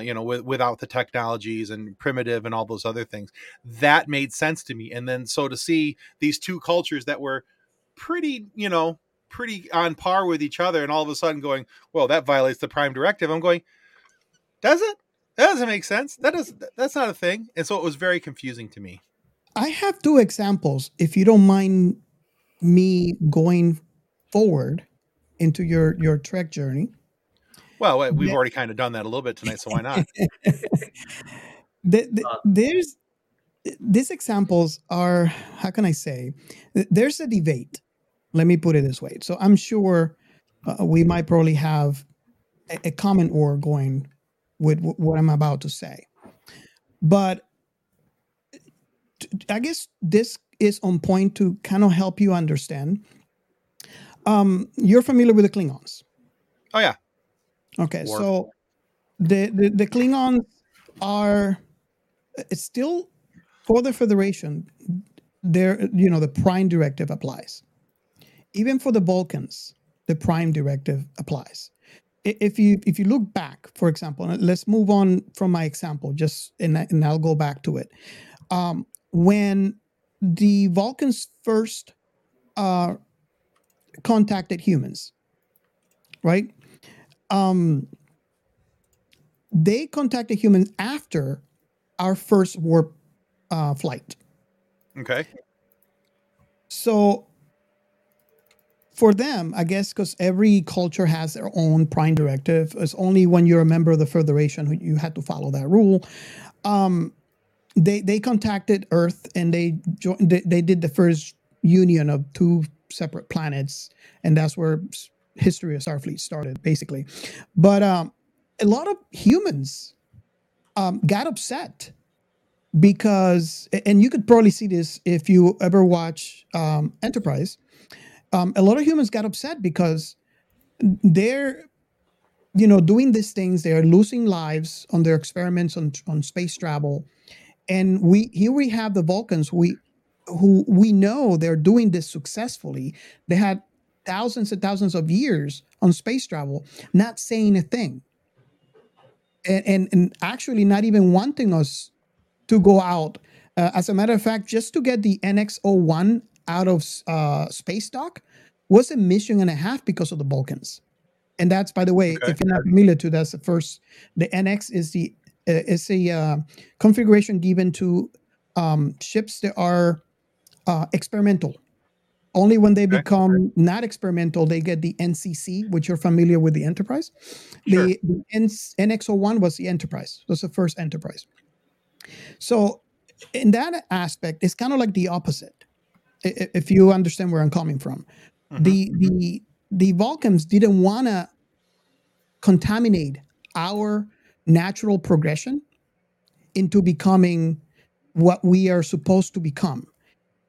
you know, without the technologies and primitive and all those other things. That made sense to me. And then so to see these two cultures that were pretty on par with each other, and all of a sudden going, well, that violates the Prime Directive. I'm going, does it? That doesn't make sense. That's not a thing. And so it was very confusing to me. I have two examples, if you don't mind me going forward into your Trek journey. Well, we've already kind of done that a little bit tonight, so why not? There's these examples are, how can I say? There's a debate. Let me put it this way. So I'm sure we might probably have a common or going with what I'm about to say. But I guess this is on point to kind of help you understand. You're familiar with the Klingons? Oh, yeah. Okay, so the Klingons are still, for the Federation, the Prime Directive applies. Even for the Vulcans, the Prime Directive applies. If you look back, for example, let's move on from my example, and I'll go back to it. When the Vulcans first contacted humans, right? They contacted humans after our first warp flight. Okay. So for them, I guess, because every culture has their own Prime Directive. It's only when you're a member of the Federation who you had to follow that rule. They contacted Earth, and they did the first union of two separate planets, and that's where history of Starfleet started, basically. But a lot of humans got upset because, and you could probably see this if you ever watch Enterprise. A lot of humans got upset because they're, doing these things. They are losing lives on their experiments on space travel, and we have the Vulcans who we know they're doing this successfully. They had thousands and thousands of years on space travel, not saying a thing, and actually not even wanting us to go out. As a matter of fact, just to get the NX-01 out of space dock was a mission and a half because of the Vulcans. And that's, by the way, okay, if you're not familiar to, that's the first. The NX is a configuration given to ships that are experimental. Only when they become not experimental, they get the NCC, which you're familiar with, the Enterprise. Sure. The NX-01 was the Enterprise. It was the first Enterprise. So in that aspect, it's kind of like the opposite, if you understand where I'm coming from. Mm-hmm. The Vulcans didn't want to contaminate our natural progression into becoming what we are supposed to become.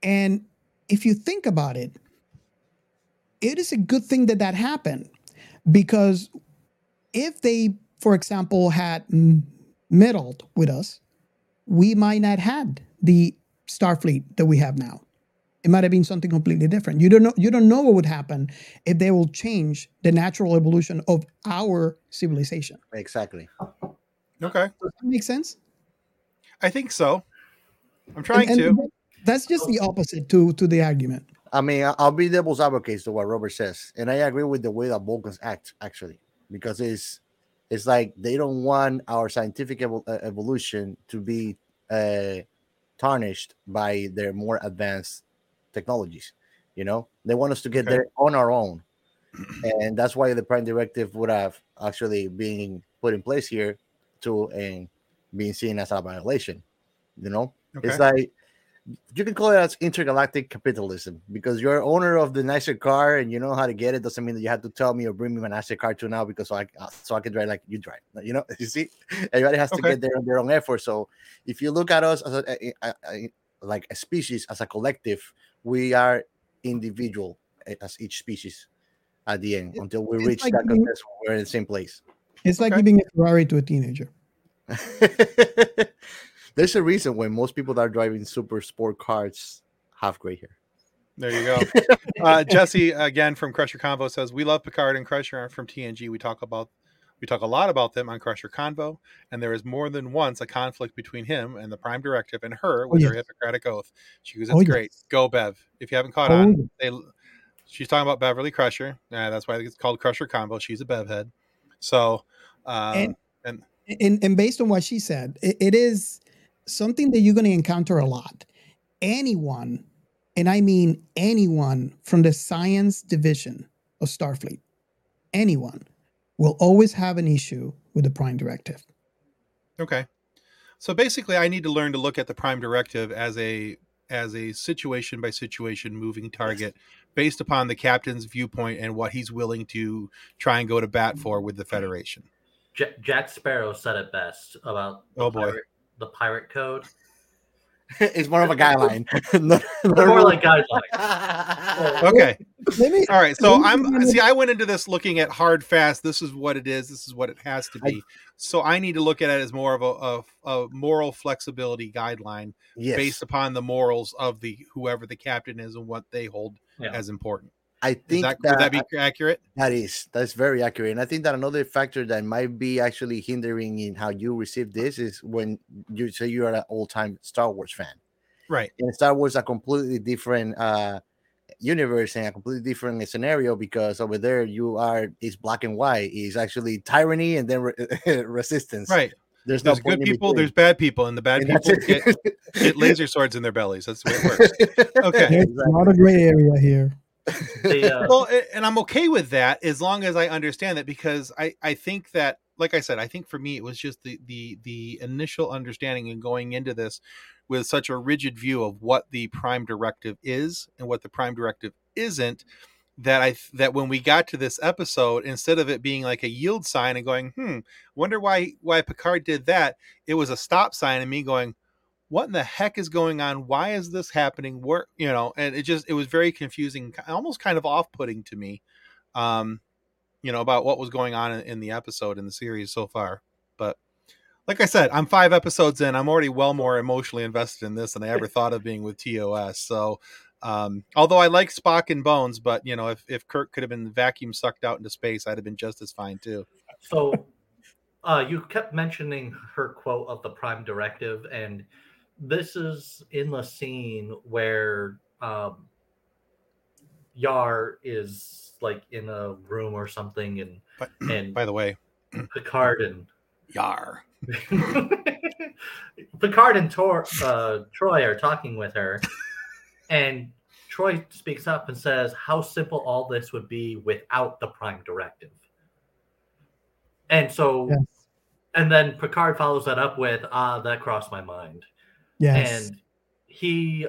And if you think about it, it is a good thing that happened, because if they, for example, had meddled with us, we might not had the Starfleet that we have now. It might have been something completely different. You don't know what would happen if they will change the natural evolution of our civilization. Exactly. Okay. Does that make sense? I think so. I'm trying to. That's just the opposite to the argument. I mean, I'll be devil's advocate to what Robert says, and I agree with the way that Vulcans act, actually, because it's like they don't want our scientific evolution to be tarnished by their more advanced technologies. They want us to get there on our own, and that's why the Prime Directive would have actually been put in place here, and being seen as a violation. Okay. It's like, you can call it as intergalactic capitalism, because you're owner of the nicer car and you know how to get it. Doesn't mean that you have to tell me or bring me my nicer car to now, because so I can drive like you drive. You know, you see, everybody has to get there on their own effort. So if you look at us as a species, as a collective, we are individual as each species at the end until we reach like that consensus where we're in the same place. It's like giving a Ferrari to a teenager. There's a reason when most people that are driving super sport cars have gray hair. There you go. Jesse again from Crusher Convo says, we love Picard and Crusher from TNG. We talk a lot about them on Crusher Convo, and there is more than once a conflict between him and the Prime Directive and her with her Hippocratic oath. She goes, "It's great, go Bev." If you haven't caught on, she's talking about Beverly Crusher. That's why it's called Crusher Convo. She's a Bev head. So, and based on what she said, it is something that you're going to encounter a lot. Anyone, and I mean anyone from the science division of Starfleet, anyone will always have an issue with the Prime Directive. Okay. So basically I need to learn to look at the Prime Directive as a situation by situation moving target based upon the captain's viewpoint and what he's willing to try and go to bat for with the Federation. Jack Sparrow said it best about the pirate code. It's more of a guideline. More like guidelines. Okay. All right. So I went into this looking at hard, fast. This is what it is. This is what it has to be. So I need to look at it as more of a moral flexibility guideline based upon the morals of whoever the captain is and what they hold as important. I think would that be accurate? That's very accurate. And I think that another factor that might be actually hindering in how you receive this is when you say you are an old-time Star Wars fan. Right. And Star Wars is a completely different universe and a completely different scenario, because over there it's black and white. It's actually tyranny and then resistance. Right. There's good people, there's bad people, and the bad people get laser swords in their bellies. That's the way it works. Okay. There's not a gray area here. Well, and I'm okay with that as long as I understand that, because I think that, like I said, I think for me it was just the initial understanding and going into this with such a rigid view of what the Prime Directive is and what the Prime Directive isn't, that when we got to this episode, instead of it being like a yield sign and going, wonder why Picard did that, it was a stop sign and me going, what in the heck is going on? Why is this happening? Where, and it was very confusing, almost kind of off-putting to me, about what was going on in the episode in the series so far. But like I said, I'm 5 episodes in. I'm already well more emotionally invested in this than I ever thought of being with TOS. So although I like Spock and Bones, but if Kirk could have been vacuum sucked out into space, I'd have been just as fine too. So you kept mentioning her quote of the Prime Directive, and this is in the scene where Yar is like in a room or something, and by the way, Picard and Yar, Picard and Troy are talking with her, and Troy speaks up and says, "How simple all this would be without the Prime Directive." And so, and then Picard follows that up with, "That crossed my mind." Yes. And he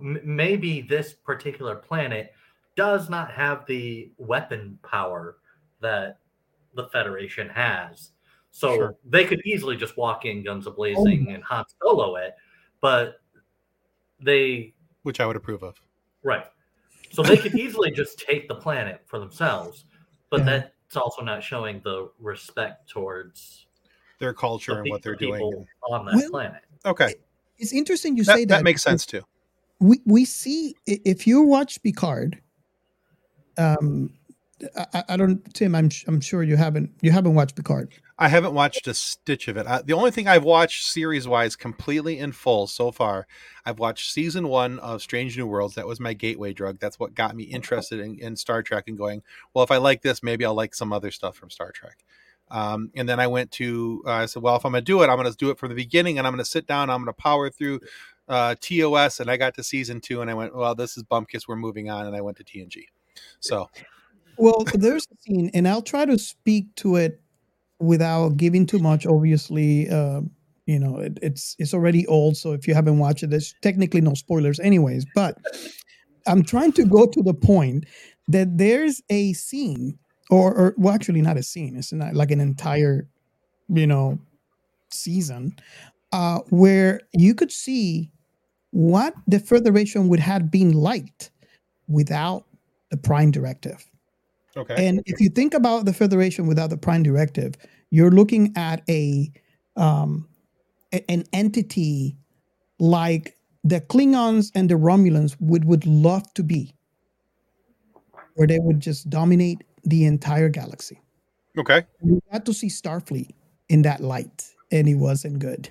maybe this particular planet does not have the weapon power that the Federation has. So they could easily just walk in guns a-blazing and Han Solo it, but which I would approve of. Right. So they could easily just take the planet for themselves, but that's also not showing the respect towards their culture and what they're doing on that planet. Okay. It's interesting you say that. That makes sense too. We see, if you watch Picard, I don't, Tim, I'm sure you haven't watched Picard. I haven't watched a stitch of it. The only thing I've watched series-wise completely in full so far, I've watched season 1 of Strange New Worlds. That was my gateway drug. That's what got me interested in Star Trek and going, well, if I like this, maybe I'll like some other stuff from Star Trek. And then I went to, I said, well, if I'm going to do it, I'm going to do it from the beginning, and I'm going to sit down, I'm going to power through TOS. And I got to season 2 and I went, well, this is Bumpkiss. We're moving on. And I went to TNG. So. Well, there's a scene, and I'll try to speak to it without giving too much, obviously, You know, it's already old. So if you haven't watched it, there's technically no spoilers anyways. But I'm trying to go to the point that there's a scene or well, actually not a scene. It's not like an entire, you know, season where you could see what the Federation would have been like without the Prime Directive. Okay. And if you think about the Federation without the Prime Directive, you're looking at an entity like the Klingons and the Romulans would love to be, where they would just dominate the entire galaxy. Okay. You got to see Starfleet in that light, and it wasn't good.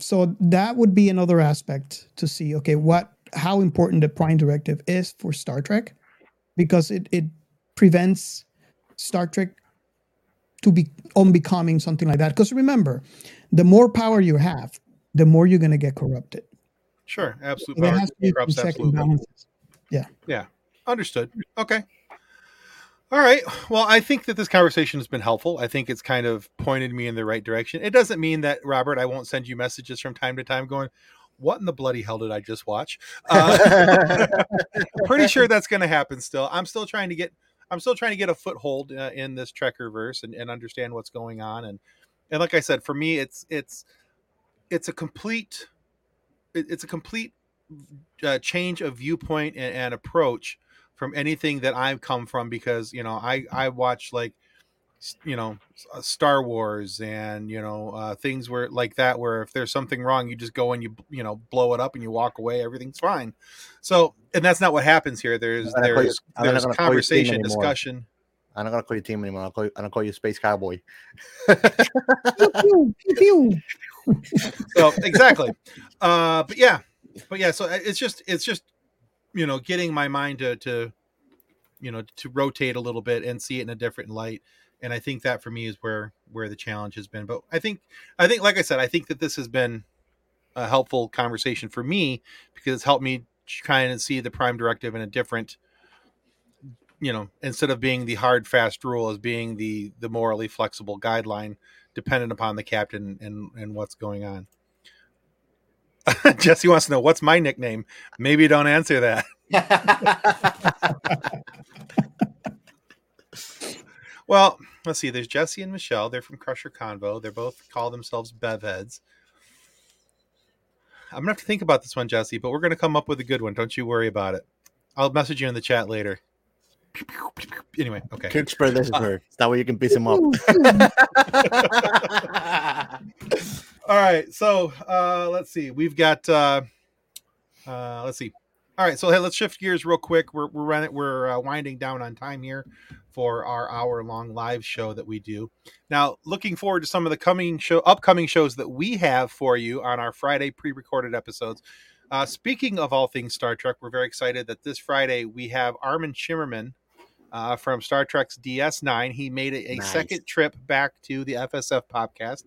So that would be another aspect to see, okay, how important the Prime Directive is for Star Trek, because it prevents Star Trek to be unbecoming something like that. Because remember, the more power you have, the more you're going to get corrupted. Sure. Absolute power corrupts absolutely. Yeah. Yeah. Understood. Okay. All right. Well, I think that this conversation has been helpful. I think it's kind of pointed me in the right direction. It doesn't mean that, Robert, I won't send you messages from time to time going, what in the bloody hell did I just watch? Pretty sure that's going to happen still. I'm still trying to get a foothold in this Trekkerverse and understand what's going on. And like I said, for me, it's a complete change of viewpoint and approach from anything that I've come from, because, you know, I watch, like, you know, Star Wars and, you know, things where like that, where if there's something wrong, you just go and you blow it up and you walk away. Everything's fine. So, and that's not what happens here. There's conversation, discussion. I'm not going to call you team anymore. I'll call you Space Cowboy. So exactly. But yeah. So it's just, you know, getting my mind to rotate a little bit and see it in a different light. And I think that for me is where the challenge has been. But I think, like I said, I think that this has been a helpful conversation for me, because it's helped me kind of see the Prime Directive in a different, you know, instead of being the hard, fast rule, as being the morally flexible guideline dependent upon the captain and what's going on. Jesse wants to know, what's my nickname? Maybe don't answer that. Well, let's see. There's Jesse and Michelle. They're from Crusher Convo. They both call themselves Bevheads. I'm going to have to think about this one, Jesse, but we're going to come up with a good one. Don't you worry about it. I'll message you in the chat later. Anyway, okay. Kick spread this bird. That way you can piss him up. All right. So let's see. We've got let's see. All right, so hey, let's shift gears real quick. We're winding down on time here for our hour-long live show that we do. Now, looking forward to some of the upcoming shows that we have for you on our Friday pre-recorded episodes. Speaking of all things Star Trek, we're very excited that this Friday we have Armin Shimmerman from Star Trek's DS9. He made a second trip back to the FSF PopCast.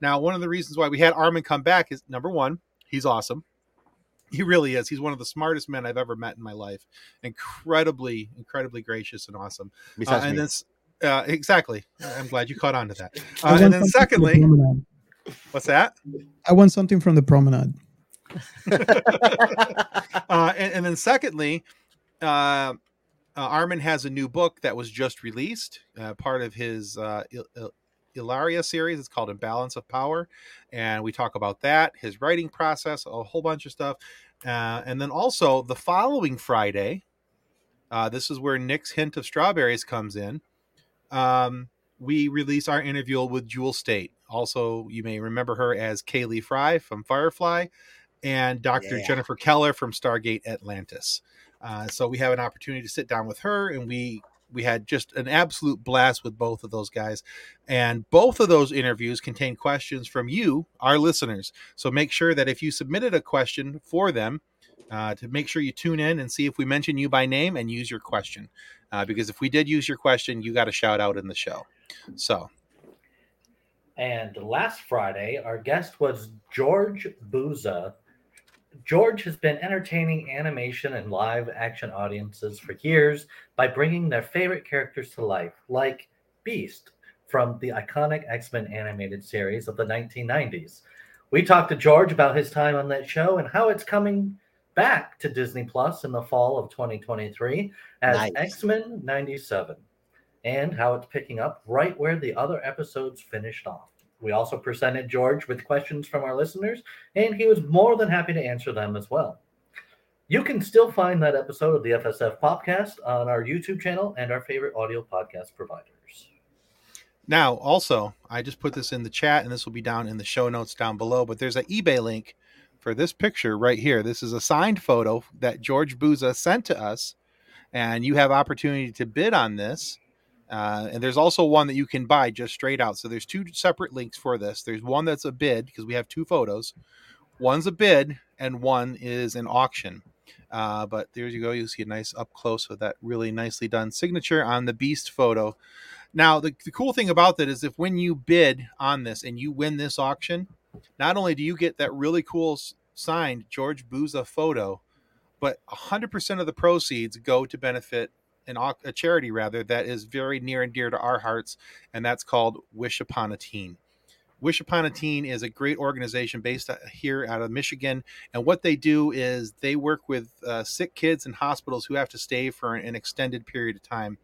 Now, one of the reasons why we had Armin come back is, number one, he's awesome. He really is. He's one of the smartest men I've ever met in my life. Incredibly, incredibly gracious and awesome. And this, exactly. I'm glad you caught on to that. And then secondly, what's that? I want something from the promenade. And then secondly, Armin has a new book that was just released, part of his Ilaria series. It's called Imbalance of Power, and we talk about that, his writing process, a whole bunch of stuff, and then also the following Friday, this is where Nick's Hint of Strawberries comes in. We release our interview with Jewel State. Also, you may remember her as Kaylee Fry from Firefly, and Dr. Jennifer Keller from Stargate Atlantis. So we have an opportunity to sit down with her, and we had just an absolute blast with both of those guys. And both of those interviews contain questions from you, our listeners. So make sure that if you submitted a question for them, to make sure you tune in and see if we mention you by name and use your question. Because if we did use your question, you got a shout out in the show. So. And last Friday, our guest was George Buza. George has been entertaining animation and live action audiences for years by bringing their favorite characters to life, like Beast, from the iconic X-Men animated series of the 1990s. We talked to George about his time on that show and how it's coming back to Disney Plus in the fall of 2023 as X-Men '97, and how it's picking up right where the other episodes finished off. We also presented George with questions from our listeners, and he was more than happy to answer them as well. You can still find that episode of the FSF PopCast on our YouTube channel and our favorite audio podcast providers. Now, also, I just put this in the chat, and this will be down in the show notes down below, but there's an eBay link for this picture right here. This is a signed photo that George Buza sent to us, and you have opportunity to bid on this. And there's also one that you can buy just straight out. So there's two separate links for this. There's one that's a bid because we have two photos. One's a bid and one is an auction. But there you go. You'll see a nice up close with that really nicely done signature on the Beast photo. Now, the cool thing about that is if when you bid on this and you win this auction, not only do you get that really cool signed George Buza photo, but 100% of the proceeds go to benefit a charity, rather, that is very near and dear to our hearts, and that's called Wish Upon a Teen. Wish Upon a Teen is a great organization based here out of Michigan, and what they do is they work with sick kids in hospitals who have to stay for an extended period of time.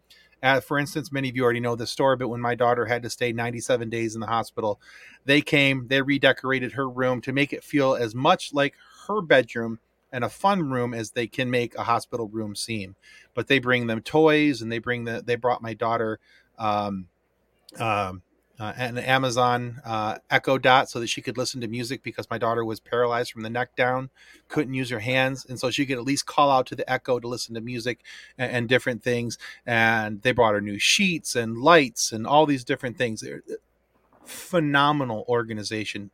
For instance, many of you already know this story, but when my daughter had to stay 97 days in the hospital, they came, they redecorated her room to make it feel as much like her bedroom and a fun room as they can make a hospital room seem. But they bring them toys, and they brought my daughter an Amazon Echo Dot so that she could listen to music, because my daughter was paralyzed from the neck down, couldn't use her hands, and so she could at least call out to the Echo to listen to music and different things. And they brought her new sheets and lights and all these different things. Phenomenal organization,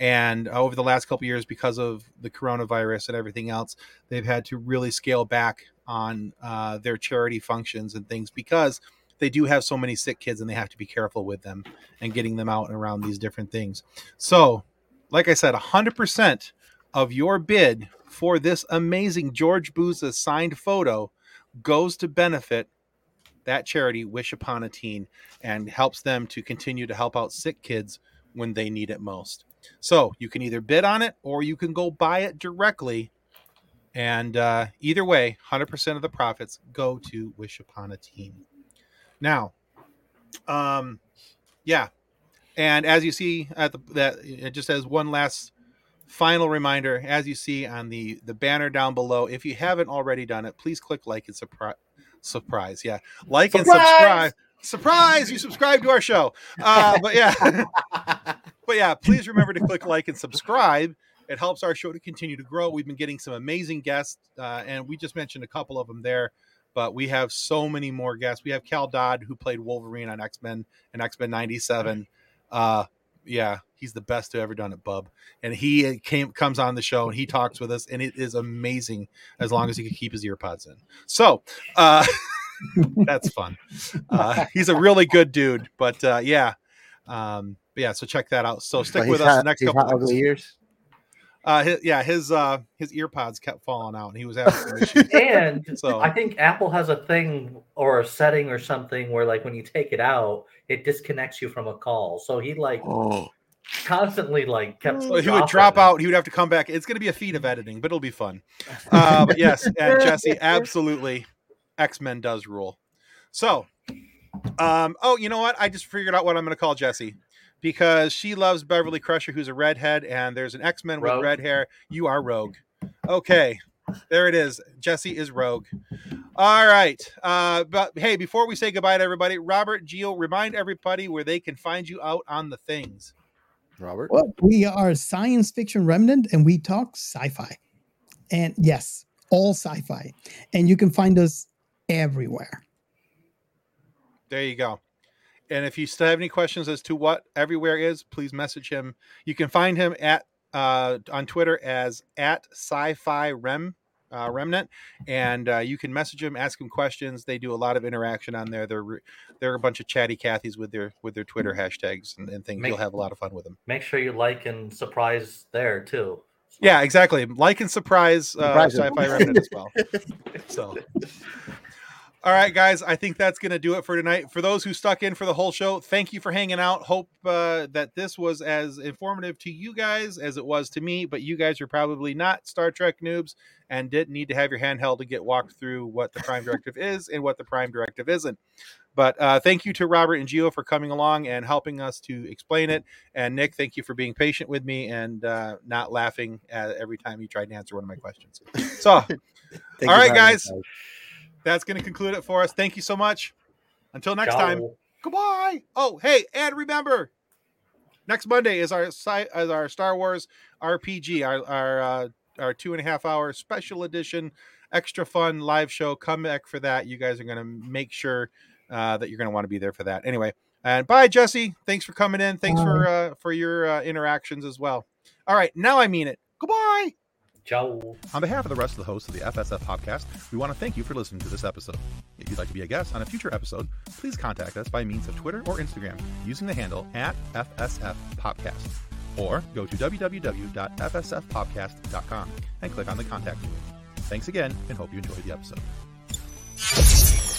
and over the last couple of years, because of the coronavirus and everything else, they've had to really scale back on their charity functions and things, because they do have so many sick kids and they have to be careful with them and getting them out and around these different things. So like I said, 100% of your bid for this amazing George Buza signed photo goes to benefit that charity, Wish Upon a Teen, and helps them to continue to help out sick kids when they need it most. So you can either bid on it or you can go buy it directly. And either way, 100% of the profits go to Wish Upon a Teen. Now, and as you see at just as one last final reminder, as you see on the banner down below, if you haven't already done it, please click like and subscribe. Surprise, you subscribe to our show. Please remember to click like and subscribe. It helps our show to continue to grow. We've been getting some amazing guests, and we just mentioned a couple of them there, but we have so many more guests. We have Cal Dodd, who played Wolverine on X-Men and X-Men '97. He's the best who ever done it, bub. And he comes on the show and he talks with us, and it is amazing as long as he can keep his ear pods in. So that's fun. He's a really good dude, but so check that out. So stick with us the next couple of years. His ear pods kept falling out, and he was having an issue. And so, I think Apple has a thing or a setting or something where, like, when you take it out, it disconnects you from a call. So he constantly kept. So he would drop out. He would have to come back. It's going to be a feat of editing, but it'll be fun. But yes, and Jesse, absolutely, X-Men does rule. So, you know what? I just figured out what I'm going to call Jesse, because she loves Beverly Crusher, who's a redhead, and there's an X-Men with red hair. You are Rogue. Okay, there it is. Jesse is Rogue. All right. But hey, before we say goodbye to everybody, Robert, Gio, remind everybody where they can find you out on the things. Robert? Well, we are Science Fiction Remnant, and we talk sci-fi. And yes, all sci-fi. And you can find us everywhere. There you go. And if you still have any questions as to what everywhere is, please message him. You can find him at on Twitter as at sci-fi remnant, and you can message him, ask him questions. They do a lot of interaction on there. They're a bunch of chatty Cathys with their Twitter hashtags and things. You'll have a lot of fun with them. Make sure you like and surprise there too. Yeah, exactly. Like and surprise Sci-Fi Remnant as well. So. All right, guys, I think that's going to do it for tonight. For those who stuck in for the whole show, thank you for hanging out. Hope that this was as informative to you guys as it was to me, but you guys are probably not Star Trek noobs and didn't need to have your hand held to get walked through what the Prime Directive is and what the Prime Directive isn't. But thank you to Robert and Gio for coming along and helping us to explain it. And Nick, thank you for being patient with me and not laughing every time you tried to answer one of my questions. So, all right, guys. That's going to conclude it for us. Thank you so much. Until next time. Goodbye. Oh, hey, and remember, next Monday is our Star Wars RPG, our 2.5 hour special edition, extra fun live show. Come back for that. You guys are going to make sure that you're going to want to be there for that. Anyway, and bye, Jesse. Thanks for coming in. Thanks for your interactions as well. All right, now I mean it. Goodbye. Ciao. On behalf of the rest of the hosts of the FSF PopCast, we want to thank you for listening to this episode. If you'd like to be a guest on a future episode, please contact us by means of Twitter or Instagram using the handle @FSFPopcast, or go to www.fsfpopcast.com and click on the contact field. Thanks again, and hope you enjoyed the episode.